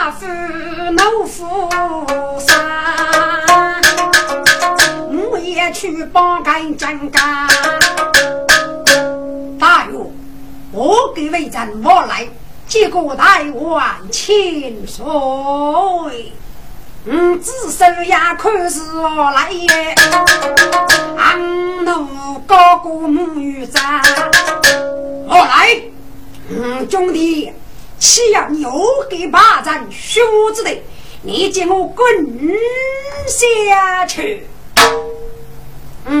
那是农夫山，我也去帮干将干。大约我给为咱我来，结果大碗千岁，只手也看是我来也，俺奴高过母与咱，我来，兄弟。岂要你又给霸占兄弟的，你叫我滚下去！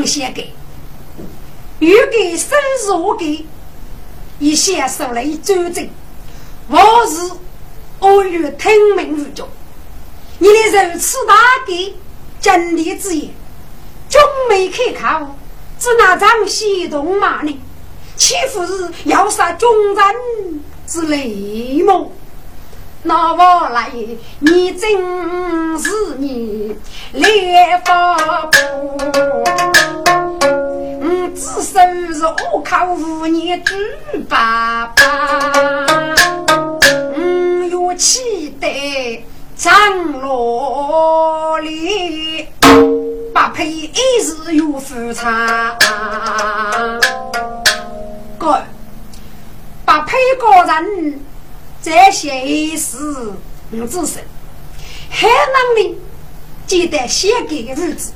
先给，又给生是我给，一下手来纠正，我是我与听命无助，你的如此大给，真理之言，终没开口，只拿张西东骂你，岂不是要杀众人？是雷蒙，那我来，你真是你雷发布，只手是我靠五年猪爸爸，有气得张罗里，八配一时有复查，哥。把配个人这些事不自身还能力记得写给的日子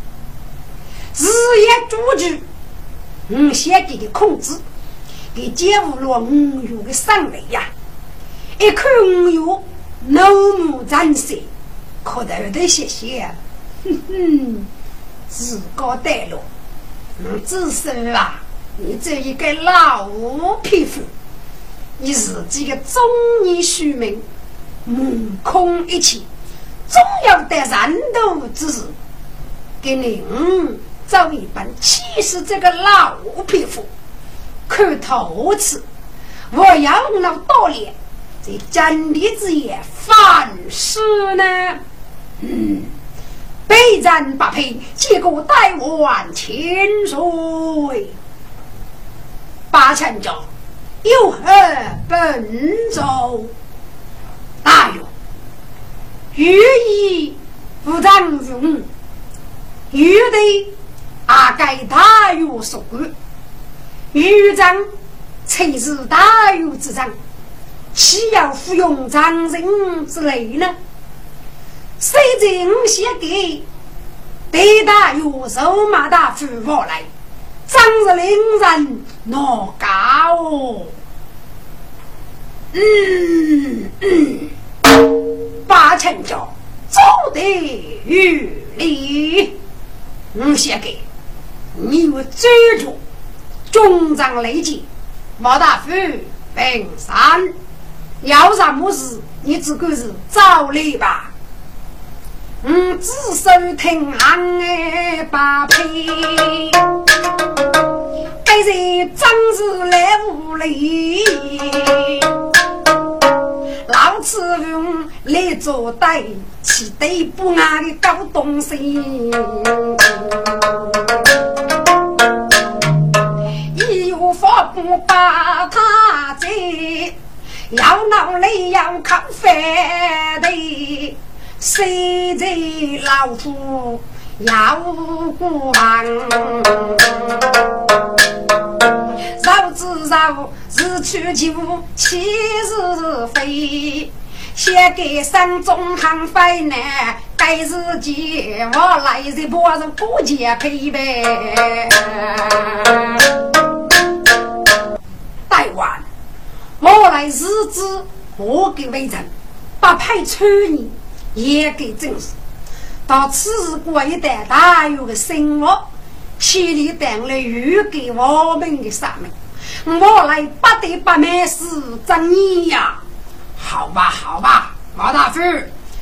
日夜主旨写给的控制给接无了有个上来呀一看有老母战士可得的谢谢自个带路自身啊你这一个老匹夫你是这个中医虚名目空一切总要得人都之事给你造一本气死这个老皮肤可头次我要那道理这真理之也反是呢被战把配结果带我往前水八千丈又何本州大勇于意不当容于的阿该大勇所归于章才是大勇之章岂要服用章人之类呢谁人写给对大勇手马大夫过来张是令人闹搞，八千家走得有理。我写给，你我追逐，终章累积，毛大夫本山，要啥么事你只管是照例吧。只手听俺的把配，该是张氏来无理，老子用来做代，岂得不俺的搞东西？一有法不把他贼，要闹累要靠饭的。谁在老夫要过往绕之绕日去求其日非先给山中行费呢该日己我来这波是不解配备带完我来日子我给为人把派出你也给证实到此时过一代大有个生活其里等了雨给我们的上面我来把得把没事争议呀好吧好吧毛大夫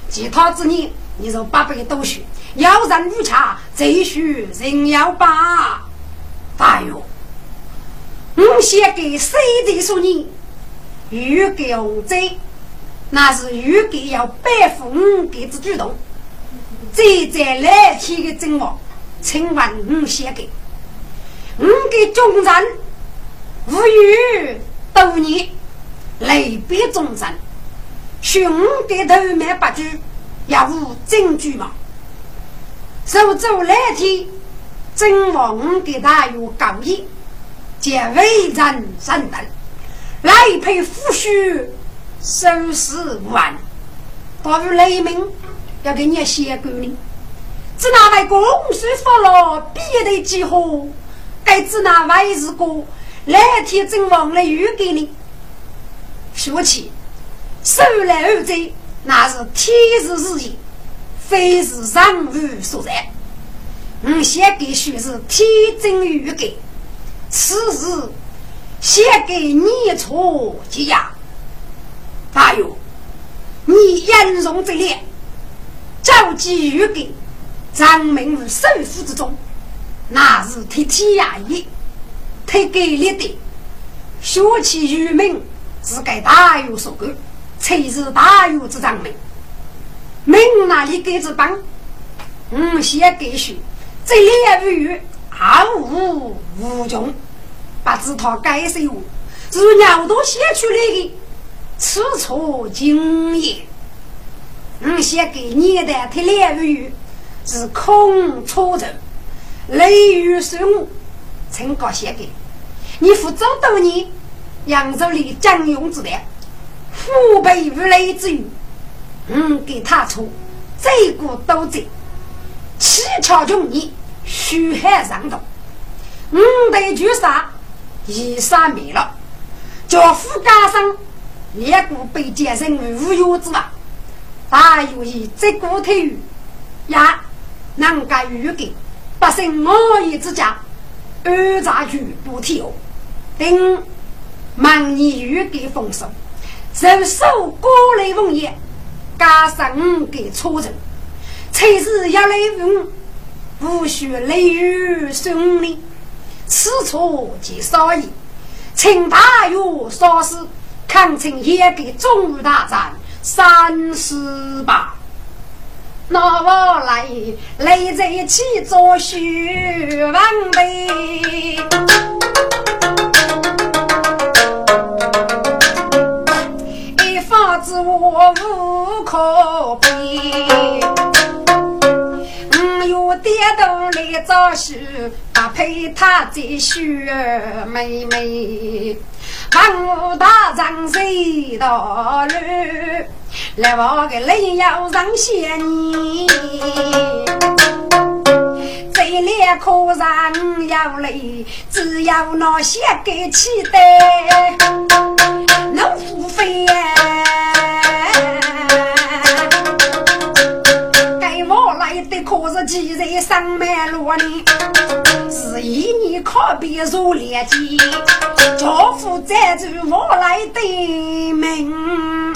其他之你你说八辈都许要然无差贼许人要吧大有我写给谁的说你雨给我贼那是预给要背负我给之举动这在来提的真我请问我写给我给众人无语斗你类别众人寻我的头买白酒，也无证据嘛。手走来天，正往我的大有高义，皆为人三等，来陪夫婿收拾完，到于雷鸣要给你写个呢。只那位公孙发了毕业的机会，该只那位是个来天正往来与给你。说起受来而罪，那是天时之意，非是人无所在。我写给许是天真预给，此时写给你错几呀？大友，你言容之烈，召集预给，张明于首府之中，那是替天压抑，替给力的。说起愚民，是给大友所管。才是大有之长命，命哪里给之帮？我先给许，这烈日雨毫无无穷，把这套改善我，是鸟都写出来的，此处经验。我先给你的这烈日雨是空出人，雷雨水雾，成果写给你福州到你扬州里张勇之的。父辈无类之语，给他出这股斗争，七巧中你虚害上头，得举杀以杀没了，叫夫家生列股被解成无忧之外，大有以这股体育呀，能该预给百姓我也之家，而杂局不替我，等忙你预给丰收。人手过来问也，加上我给错人，才是要来问，不许雷雨顺利，此处即少矣。请大有少师，看请也给中午大战三十吧。那我来来在起做徐王呗。我无可避，有点头来找书，不配他这书妹妹。望我大丈谁道路，来我个泪要让谢你。这脸可上要泪，只要那些给期待，能付费可是既然上满路呢，是以你靠边做连接，丈夫在住我来对门，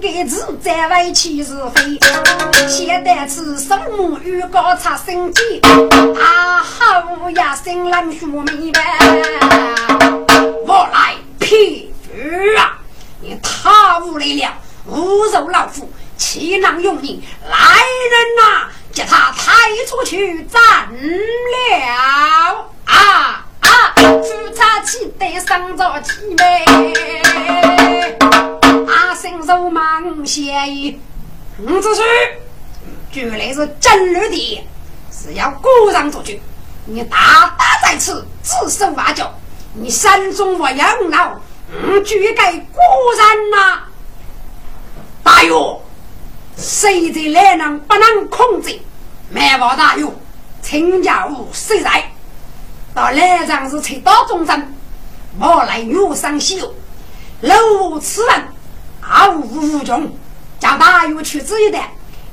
给自在外起是非，现在是什么预告差生计，啊好呀生浪学妹呗，我来批啊，你太无理了，无肉老夫。岂能用你来人呐、啊！叫他抬出去斩了！啊啊！出差气得生着气没？阿生肉忙些意，这是举来是真理的，只要顾上出去，你大大在此自受瓦脚，你山中我养老，举给孤山呐！大勇。谁的来人不能控制，没法大用请假无谁来到来人是切到中身，我来有伤心楼无此人毫无无穷，叫大有去之一点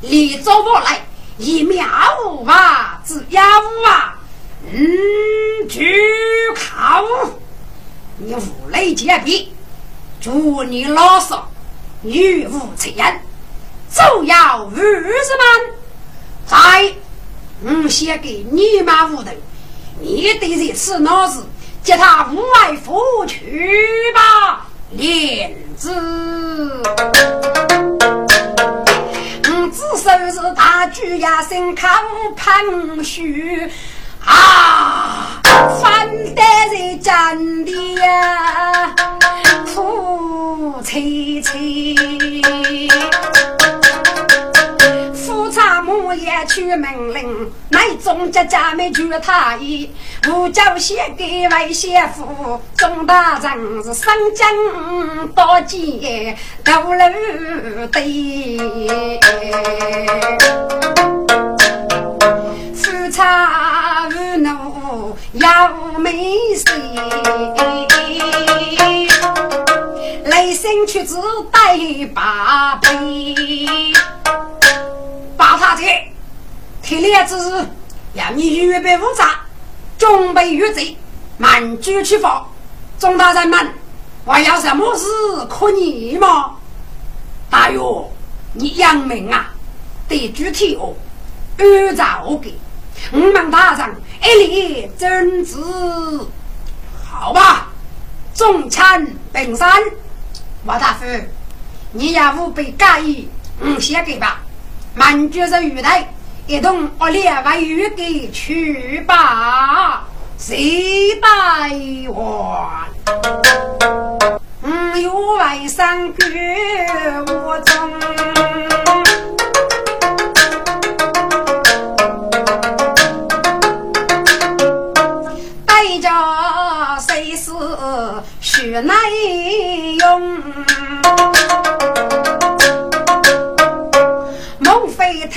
你走过来以免毫无吧只要无啊举考你无泪结笔祝你啰嗦欲无此言就要五十万，在我写给你妈屋头，你得这次脑子叫他无外服去吧，莲子。自首是大举呀，身扛盘须啊，翻得人真的呀，苦吹吹，夫差母也去门铃，乃中家家没去他意，我叫写给外写夫，中大人是三江多见高楼对。茶无奴要没事，雷声去只带把杯，把他的铁链子要你预备无茶，准备玉贼，满居去否？众大人们，我要什么事可你吗？大哟，你扬名啊，得具体哦，按照我给。我们大人一里争执，好吧，众参本山，我大夫，你也无被介意，我写给吧。满觉是雨台，一同恶劣外语给去吧，谁带我？有外三个我中。是耐用，孟非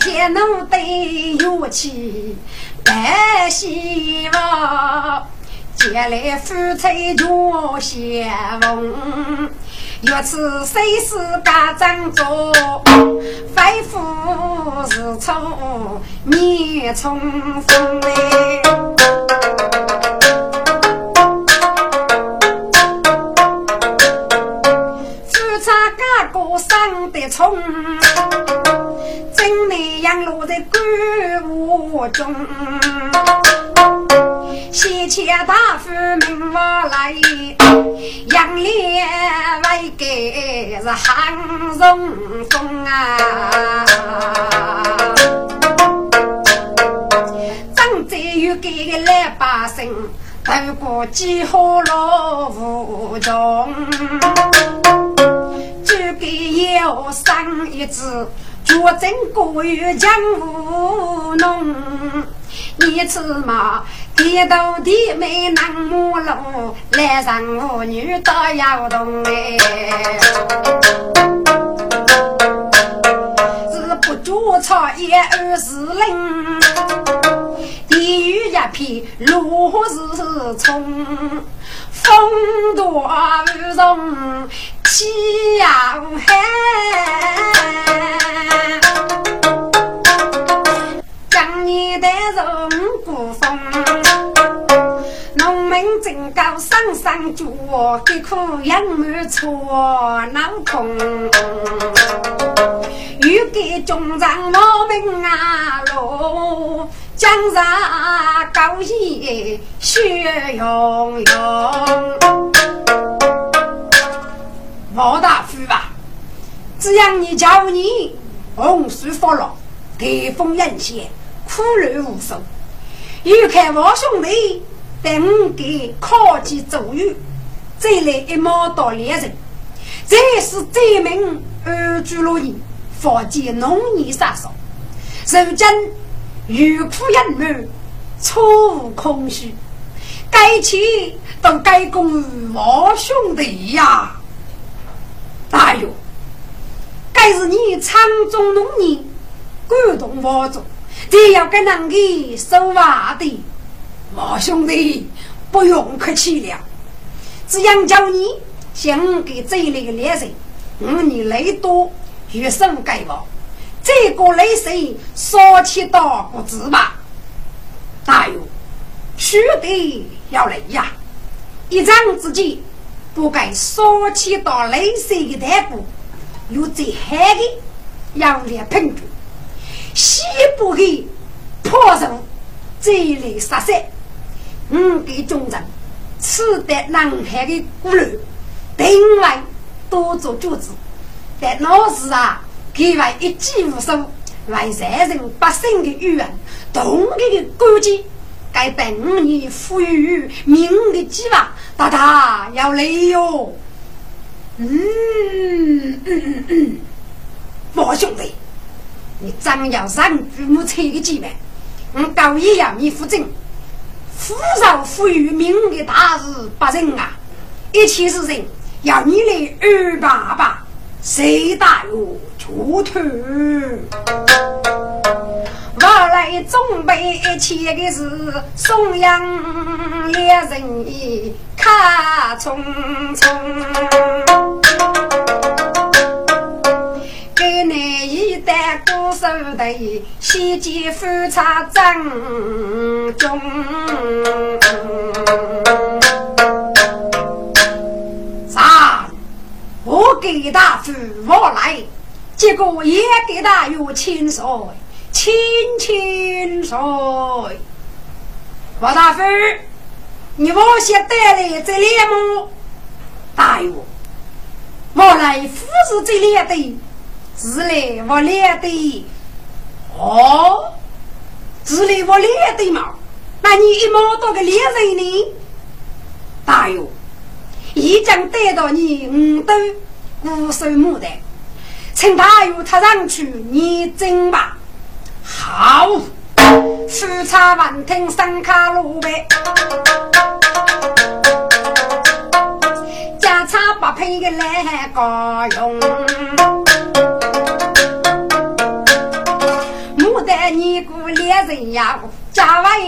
天能得有气白希望接来夫妻就谢翁有次谁是大张做肺腑是愁你重逢嘞只差个过上的冲真的养路的歌舞中西前大夫明我来杨烈外给是韩荣风啊张贼又给来把身透过几何落无中只给有三一字我真过于江湖弄一次嘛地道地没能摸路来让我女的要动哎是不住草也二十零地狱一匹如何是冲风多雨中夕阳黑将你的人古风农民警告上上主给苦养母错脑空欲给中长我们啊喽江山高义血涌涌我大夫吧只要你教你红书佛老地风人些苦乐无数欲看我兄弟等给靠近走遇这里一毛到猎人这是罪名而拘留你佛界农尼杀手首真欲苦人们错空虚该起都该供我兄弟呀大友，该是你苍中农民，感动我中，这要跟人家说话的，我兄弟不用客气了。只要叫你想给这里的猎人，你雷多与生该亡，这个雷神说起到不止吧。大友，须得要来呀，一张自己不该烧起到泪水的台步，有最黑的杨烈喷出，西部的破人这类杀色，给众人吃得南海的孤楼，另外多做主子，但老师啊，给外一技无收，外人人百姓的语言，同一的规矩。该本你赋予民的计划，大大要累哟。我兄弟，你张要上举目测个计呗？我高一要你扶正，扶上赋予民的大事不人啊！一切事情要你来二爸爸，谁大有出头？我来准备一切的是宋杨烈人意卡匆匆，给你一代歌手的西街翻唱正宗。啥？我给他扶我来，结果也给他有亲手。亲亲水，王大夫，你我先带来这里么？大爷，我来扶持这里的，是来我来的。哦，是来我来的嘛？那你一毛多个猎人呢？大爷，已经带到你5斗无收牡丹，请大爷他上去，你争吧。好，吃茶晚听三卡路呗，加茶把配个来个用，牡丹尼姑猎人呀，家外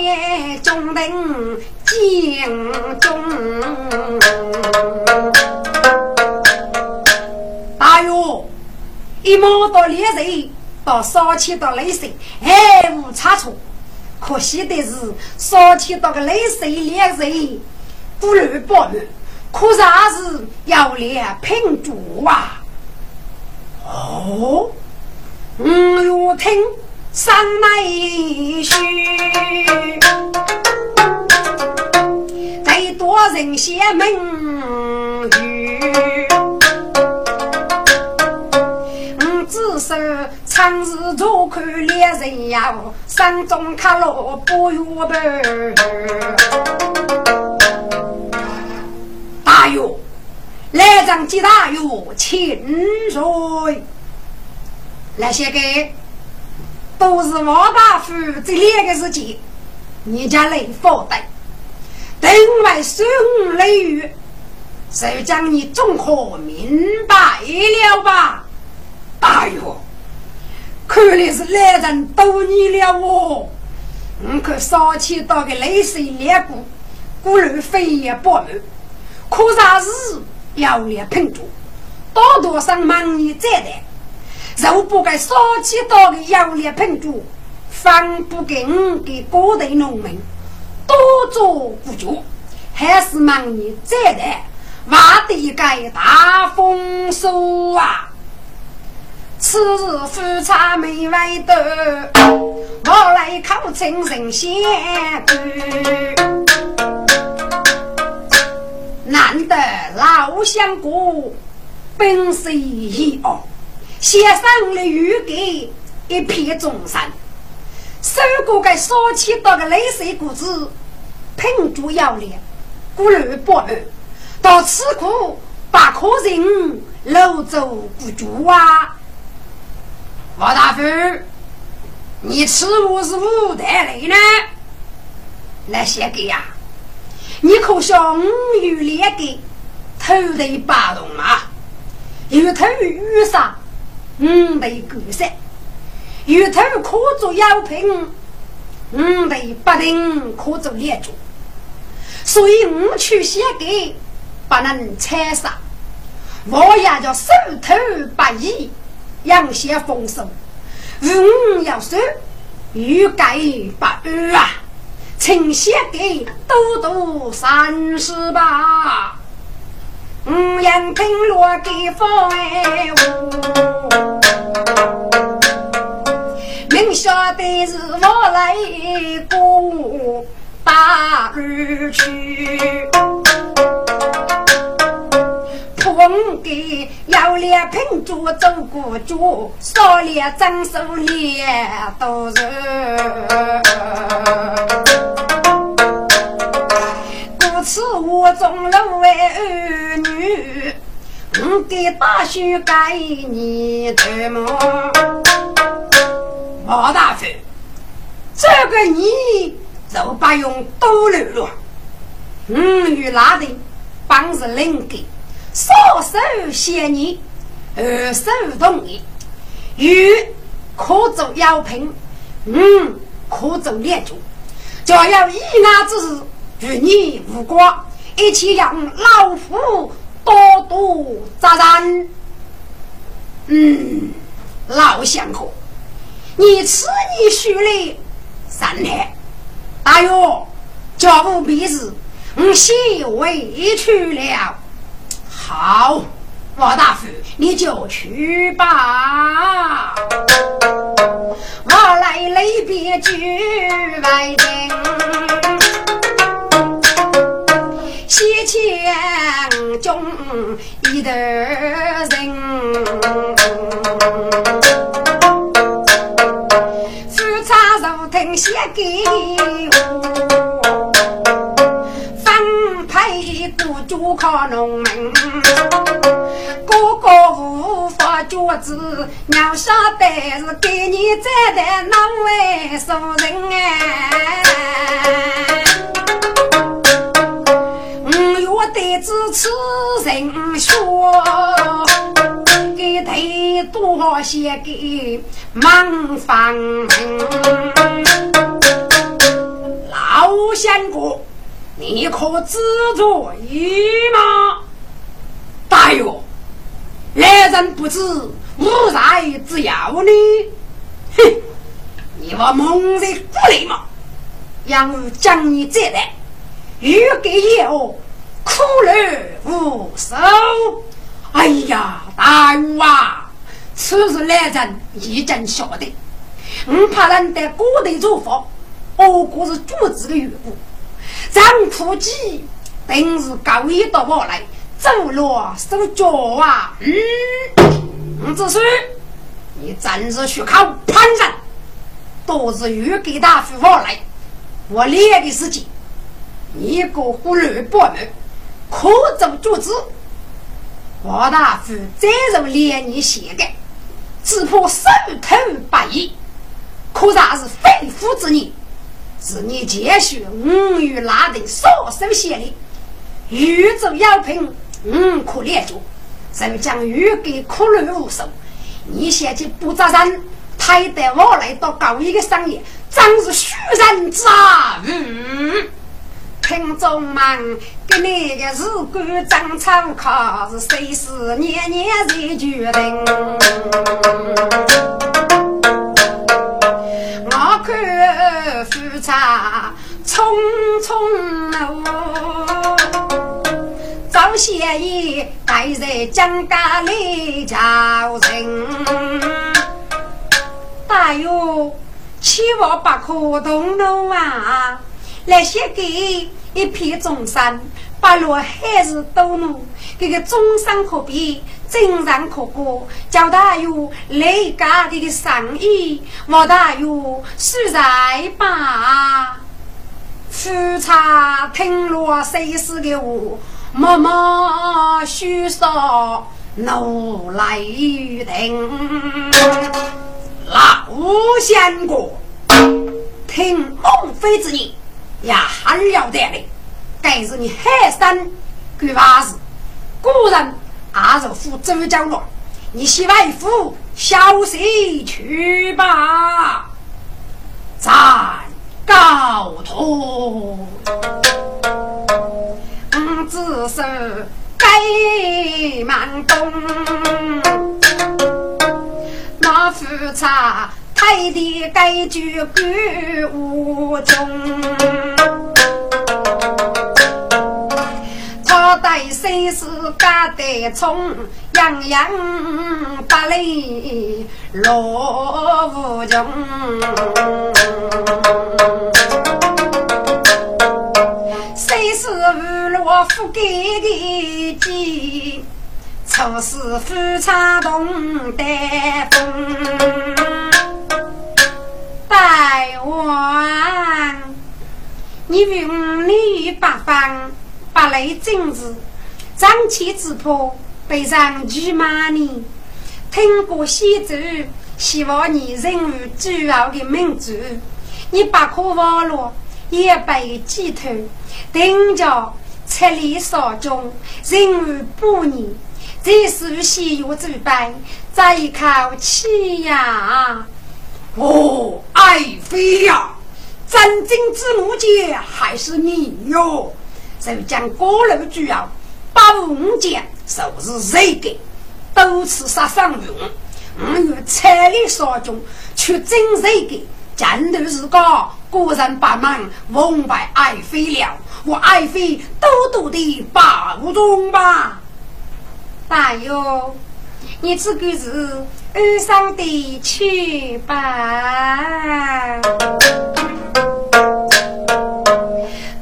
中等精中。大哟，一毛多猎人。到烧起到泪水，还无差错。可惜的是，烧起到个泪水两人不如报恩，可是还是要来拼主啊！哦，我听上来说，再多人些名誉。手长日坐看猎人呀，山中卡罗不有伴。大友，来张吉大友亲水，那些个都是王大夫这两个事情，你家来负担。等外孙雷雨，谁将你综合明白了吧？大哟，看来是来人逗你了哦！我看烧起到个泪水两股，果然飞也不满，可啥事要来碰着，多多上忙你再来。若不该烧起到个要来碰着，方不给我给各地农民多做补助，还是忙你再来，挖得该大丰收啊！此日夫差没外头，我来考证人先官。难得老相公本是一傲，写上了语给一片众山。收过个烧起到个泪水谷子，品足要脸，孤儿不二，到此苦把可人搂走孤足啊！王大夫，你吃我是五代来呢？那些个呀，你可想我有两个偷的巴动啊？有偷有啥？我得干啥？有偷可做药品，我得不定可做猎主。所以我去写给把人拆杀，我也叫手头不义。杨些丰收，我要说欲盖不安啊！请先给多多三思吧。五眼听落给放哎我，明晓得是我来过把儿去，捧给要脸拼住走过住，少脸张手脸都是。是我中老为儿女，我给大叔该你怎么？马大夫，这个你就不用多虑了。与哪的帮是领给，少手写你，二手动你，与可走药品，可走练酒，就要一拿之事。与你无关，一起让老夫多多扎赞。老相公，你此你须哩三害，大约家务彼此，细委屈了。好，王大夫，你就去吧，我来那边去外边。西前中一头人，富察肉腾写给我，分配不住靠农民，哥哥无法觉知，鸟晓得是给你这的哪位熟人哎。得知此人说，给得多些给忙烦。老相公，你可知足矣吗？大爷，来人不知无才之要呢？哼，你我蒙在鼓里吗？让我将你这来，与给业务。苦累无收，哎呀，大勇啊！此时来人已经晓得，怕人在锅内做法，我国是主子的缘故。张土鸡定是高一到我来，走路手脚啊，只是你暂时去靠潘人，都是与给大夫我来，我列的事情，你个忽略不门。可走就知，我大夫这种连你写的，只怕手头不易，可啥是肺腑之言，是你接续我与拉的所手写的，宇宙药品可列举，就将鱼给苦累无数，你写起不扎人，太得我来到搞一个商业，真是虚人渣听众们，给你的事干争吵可是谁是年年在决定。我看富察匆匆哦，早些已待在江家里招人。大约千万不可动怒啊！来写给一片众生，把罗还是都怒，这个众生可比，正常可过，叫大有累家的生意，我大有实在吧。富察听罗谁是的我，默默虚说怒来听，老相公，听孟非之言。也很了得的，但是你海山给娃子，个人还是负周交了，你是外父消息去吧，暂告退。只是该忙东，那富察太的该句给我中。对谁是家的冲，洋洋百里落无穷。谁是无落覆盖的鸡，错是夫差动的风。大王，你用你八方把雷政治张起之坡背上巨马呢？听过西走，希望你人为最好的民族，你把可网络也被寄头，等着撤离少中，人为不你，这是西游之败，再一口气呀！哦，爱妃呀，真正之母姐还是你哟！就将高楼主要八五件手是谁给都吃杀上云，我千里所中去争谁给战斗是个个人把忙翁白爱妃了，我爱妃兜兜的把无中吧。大哟，你这个是二上的去吧，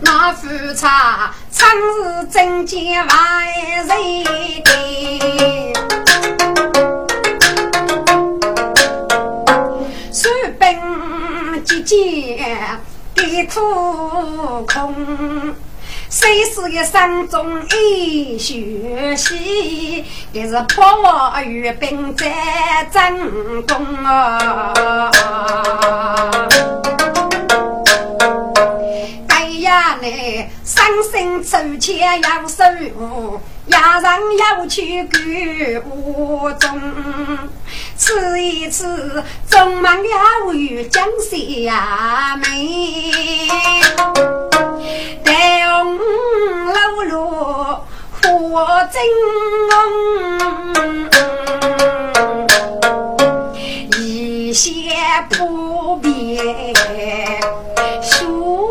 那夫差常是真见外人的，随本姐姐的苦空。谁是个山中一学习，也是破我阅兵在战功啊！哎呀嘞，三生走前要守护，压上要去给我中。吃一吃中满的好雨江西呀美。老罗火正一些不变书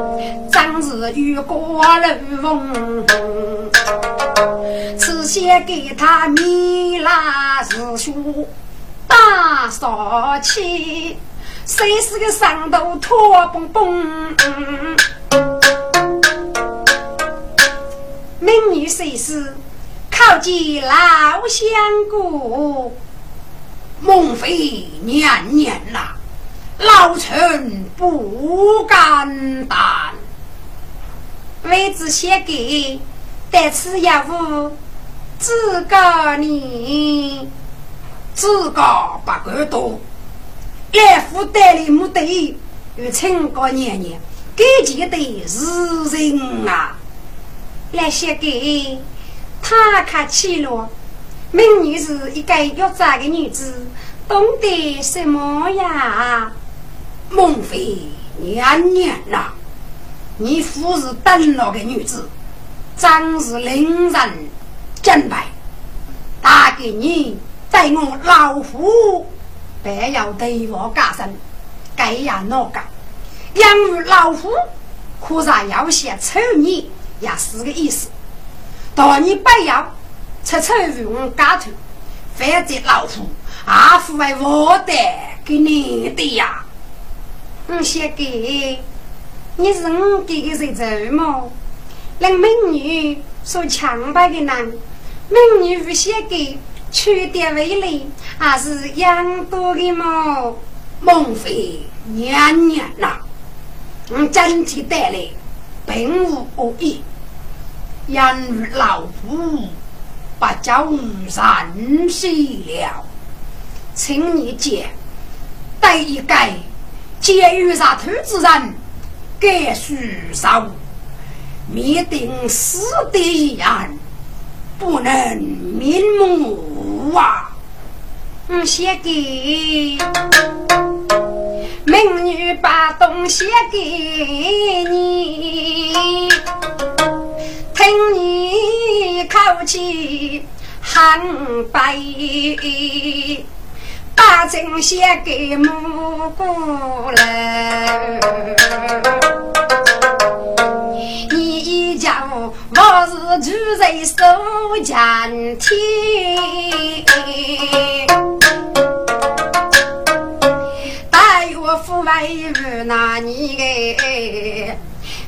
正是雨过了风，此些给他米拉是书大扫气，谁是个上头拖蹦蹦。美女谁是靠近老乡故，孟妃年年呐，老臣不敢当。为子写给得此要务，自个你自个把个多，来福带领目的与成个年年，给几的是人啊。来写给他看起了，明女是一个要嫁的女子，懂得什么呀？孟妃娘娘啊，你夫是登了个女子，真是令人敬佩。大给你对我老夫，别要对我加深，该呀那个，因为老夫可是要些丑你。也是个意思，到你不要出丑与我家头，反正老夫阿父为我的给你的呀。我先给你是我给的谁做么？让美女所强白的男，美女不先给去点为例，还是养多的么？孟妃娘娘呐，我真的带来并无恶意。因老夫把江山弃了，请你姐带一改借与杀头之人给许少，灭顶死地一案不能瞑目啊！写给美女，把东写给你，听你口气喊白，把针写给母姑来，你一家我是住在手间天。父外无那你个，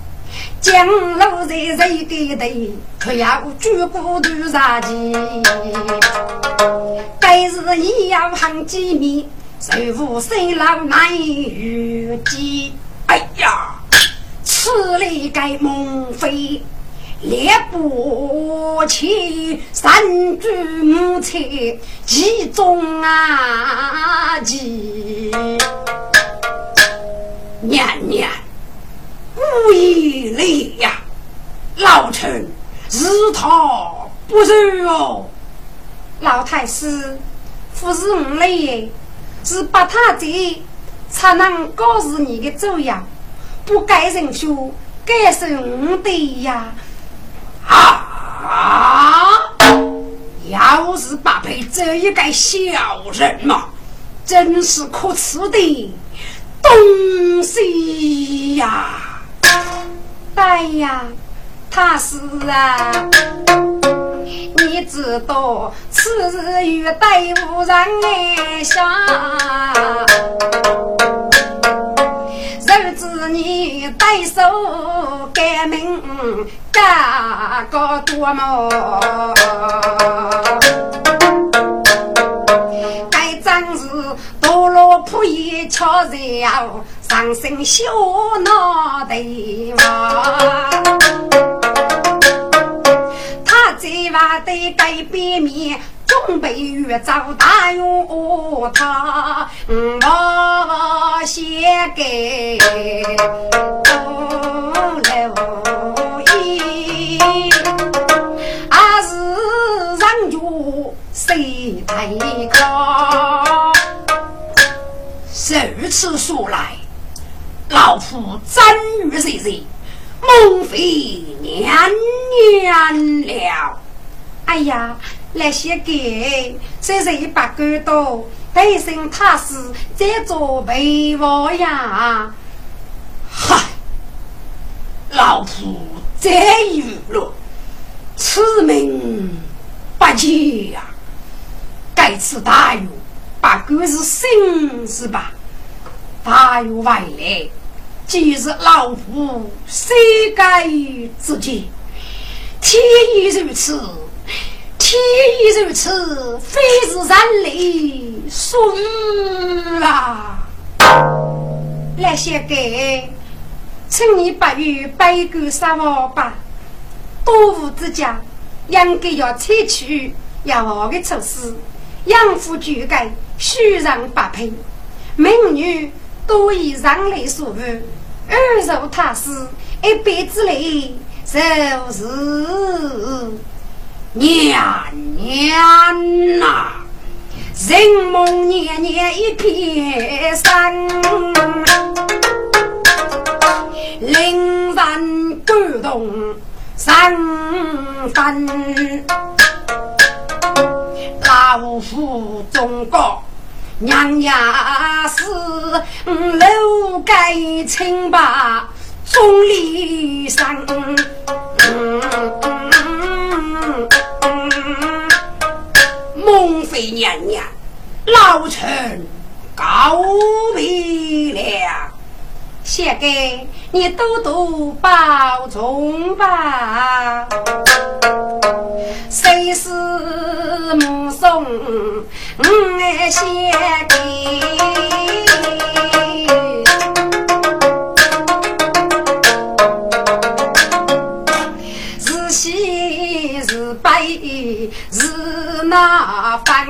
江楼在谁给的却要举不住啥机，该是一要行几米谁负谁老难预计，哎呀此类该梦非列不起三句母亲其中啊几年年故意累呀，老臣日头不是哦，老太师不是我累是把他的才能告诉你的走样不该人说该是我的呀啊！要是把陪这一个小人嘛，真是可耻的东西呀！哎呀，他是啊，你知道此日与待无人爱下，日子你带手改名改个多么，该真是多落铺一桥桥，上身小脑袋嘛。他这娃的改变面。东北越早大用他我写给刘毅啊是让住谁太高首次出来老夫真与谁谁梦非年年了，哎呀来些给这是一把骨头背身踏实这座被窝呀，嗨老夫这一路此名不济呀，该次大有把骨是心是吧，大有外来既是老夫谁该自己天意如此天意如此，非是人类送啦。来些给，趁你八月摆个沙窝吧。多户之家应该要采取要好的措施，养护居改，虚让百配。民女多以人类所务，二手他施，一辈子内就是。年年呐、啊，人梦年年一片山，令人感动三分。老夫忠告，娘呀是楼盖清吧，钟离山。梦非年年老臣告别了，写给你多多保重吧，谁是目送我写给是喜是悲是那番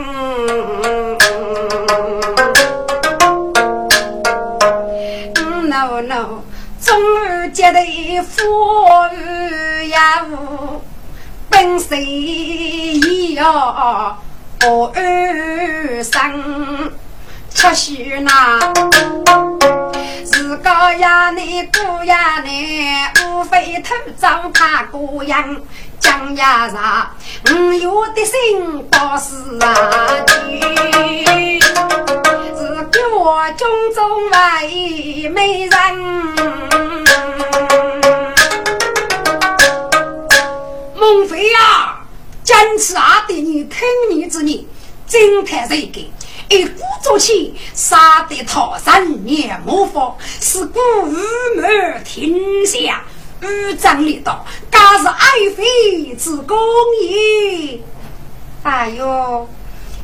，no no， 中午节的父母呀，本是一样我二生，确实呐，自个呀你姑呀你，无非偷找他姑娘。江呀啥，我有的心包是啊去，是给我种种外美人。孟非啊，坚持阿弟你听你之你，真太谁给，一鼓作气，杀得讨山也莫放，是故无门天下无张力道，家是爱妃之公也。哎呦，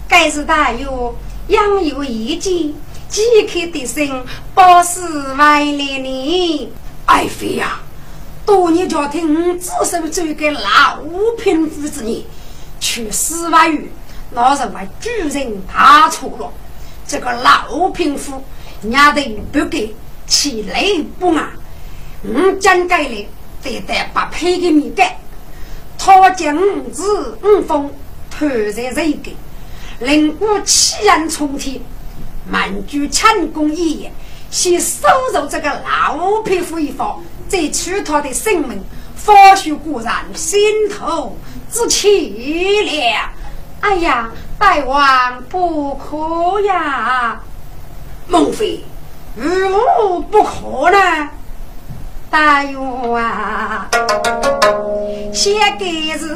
该是大哟，养有一计，饥渴的心不是外来的。爱妃呀、啊，多年家庭至少做一个老贫妇之女，去世外遇，老人为主人打错了。这个老贫妇，伢的不给，起来不安。将盖里得得把配给你盖，他将子风脱在这个，令我气然冲天，满居强公一眼，先收走这个老匹夫一方，再取他的性命，或许固然心头之气了。哎呀，大王不可呀！孟非，无不可呢。大勇啊，先给是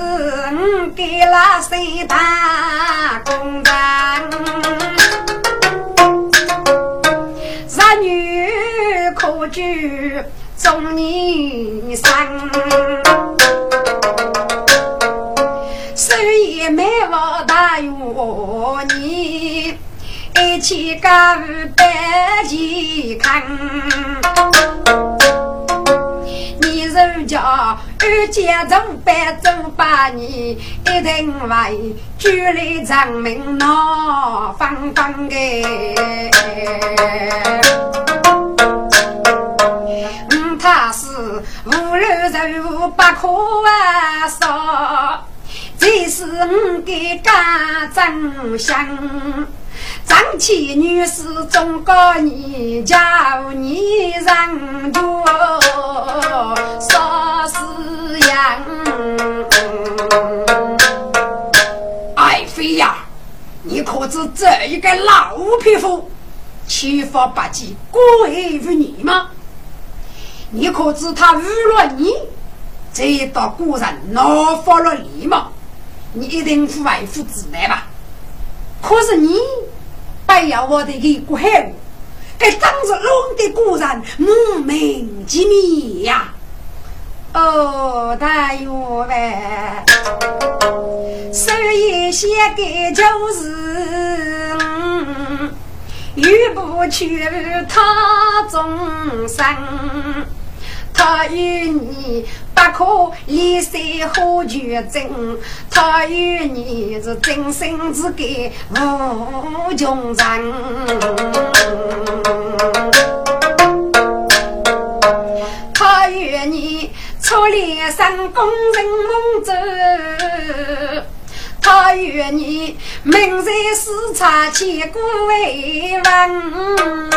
给了谁打工的？儿女可知中年生，虽也没我大勇你，一起干白起看。人家二姐正白正把你一定为举例证明闹方方的，他是无人人无把苦啊说，这是我给家长想。长期女士忠告你家你让着说是样。爱妃呀，你可知这一个老匹夫欺负百计过于你吗？你可知他侮辱你这一道固然恼火了你吗？你一定不为父子来吧，可是你哎呀，我的一股黑，给当着龙的固然莫名其妙呀！哦，大勇呗，所以写给就是遇不去他众生，他与你不可离谁何决争？他与你是真心之给无穷人。他与你出离三公人梦者，他与你明在视察千古为王。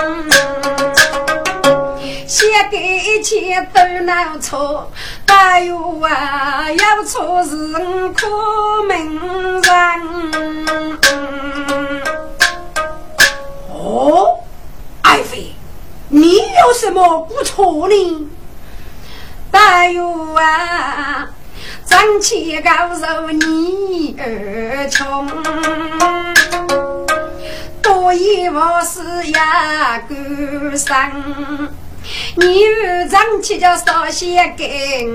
写给一切都难错，大勇啊，要错是我苦命人。哦，爱妃，你有什么不错呢？大勇啊，长期高寿你而穷，多一我是呀孤生。你与长期叫少些根，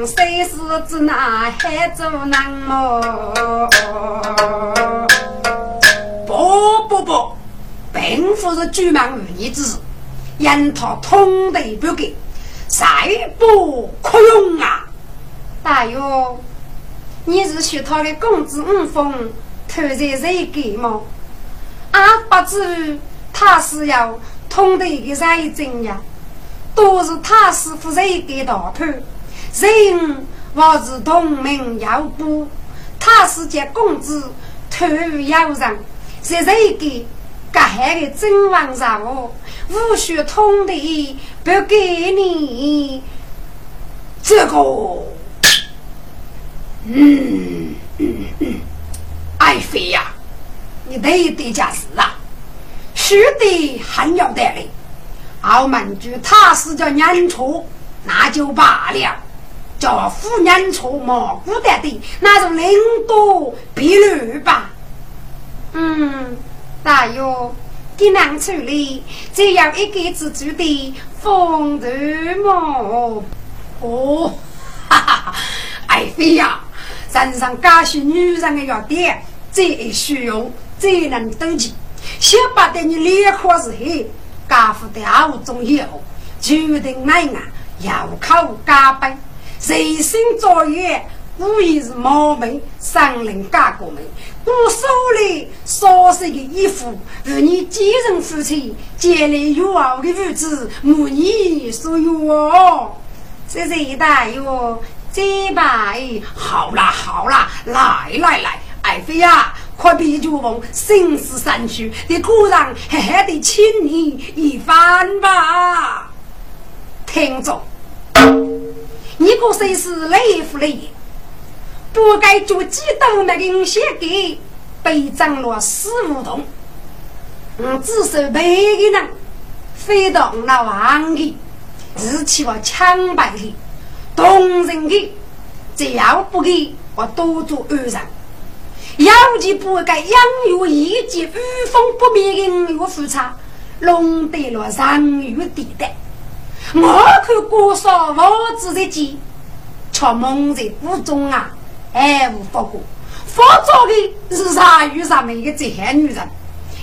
谁是之哪还做难么？不，并不是举盲与你之事，让他通的不给，再不可用啊！大勇，你是学他的公子五风偷在谁给吗？啊，不知他是要通的一个啥真呀？都是他师傅谁给打破，人我是同命要补，他是接公子头要让，是谁给干海的真王让我无需通的不给你这个。爱妃呀，你得假死啊，是的很有道理。傲慢主他是叫人错那就罢了，叫夫人错蘑菇的地那种人都比如吧。大勇，给难处理，只要一个自主的风头毛。哦，哈哈！爱妃呀，人上家是女人的弱点，最虚荣，最能斗气。先把的你脸可是黑，家父的阿五中有，就的爱啊，要靠加班，随心作业。故意是冒昧，伤人家国门。我手里所是的衣服，与你几人夫妻，建立友好的日子，母女所有哦。这是一大哟，这把好啦好啦，来来来，爱妃呀，快别就往心思散去，你果然狠狠地亲你一番吧。听众，你可谁是累夫累？不该做几道那个写给被张罗死胡同，至少每个人非到那王的日期我枪败的动人的，只要不给我多做二人，要是不该养有一及无风不灭的我复查弄得了上有地带，我可过少我自己却蒙在谷中啊，哎，无法过，佛做的是啥与啥么一个这些女人，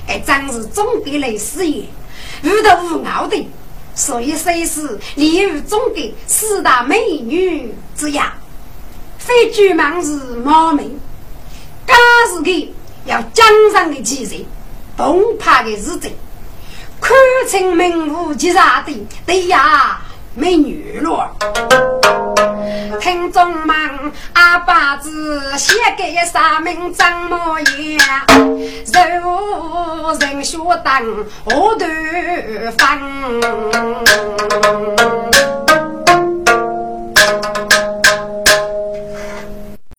哎，真是总给来事业，遇到无熬的，所以说是列入中的四大美女之一。非举忙是冒昧，家事的要江上的气势，崩怕的日子，看清名无其啥的，对呀，美女了。听众们，阿爸子写给三名怎么样？人无人学当何头方？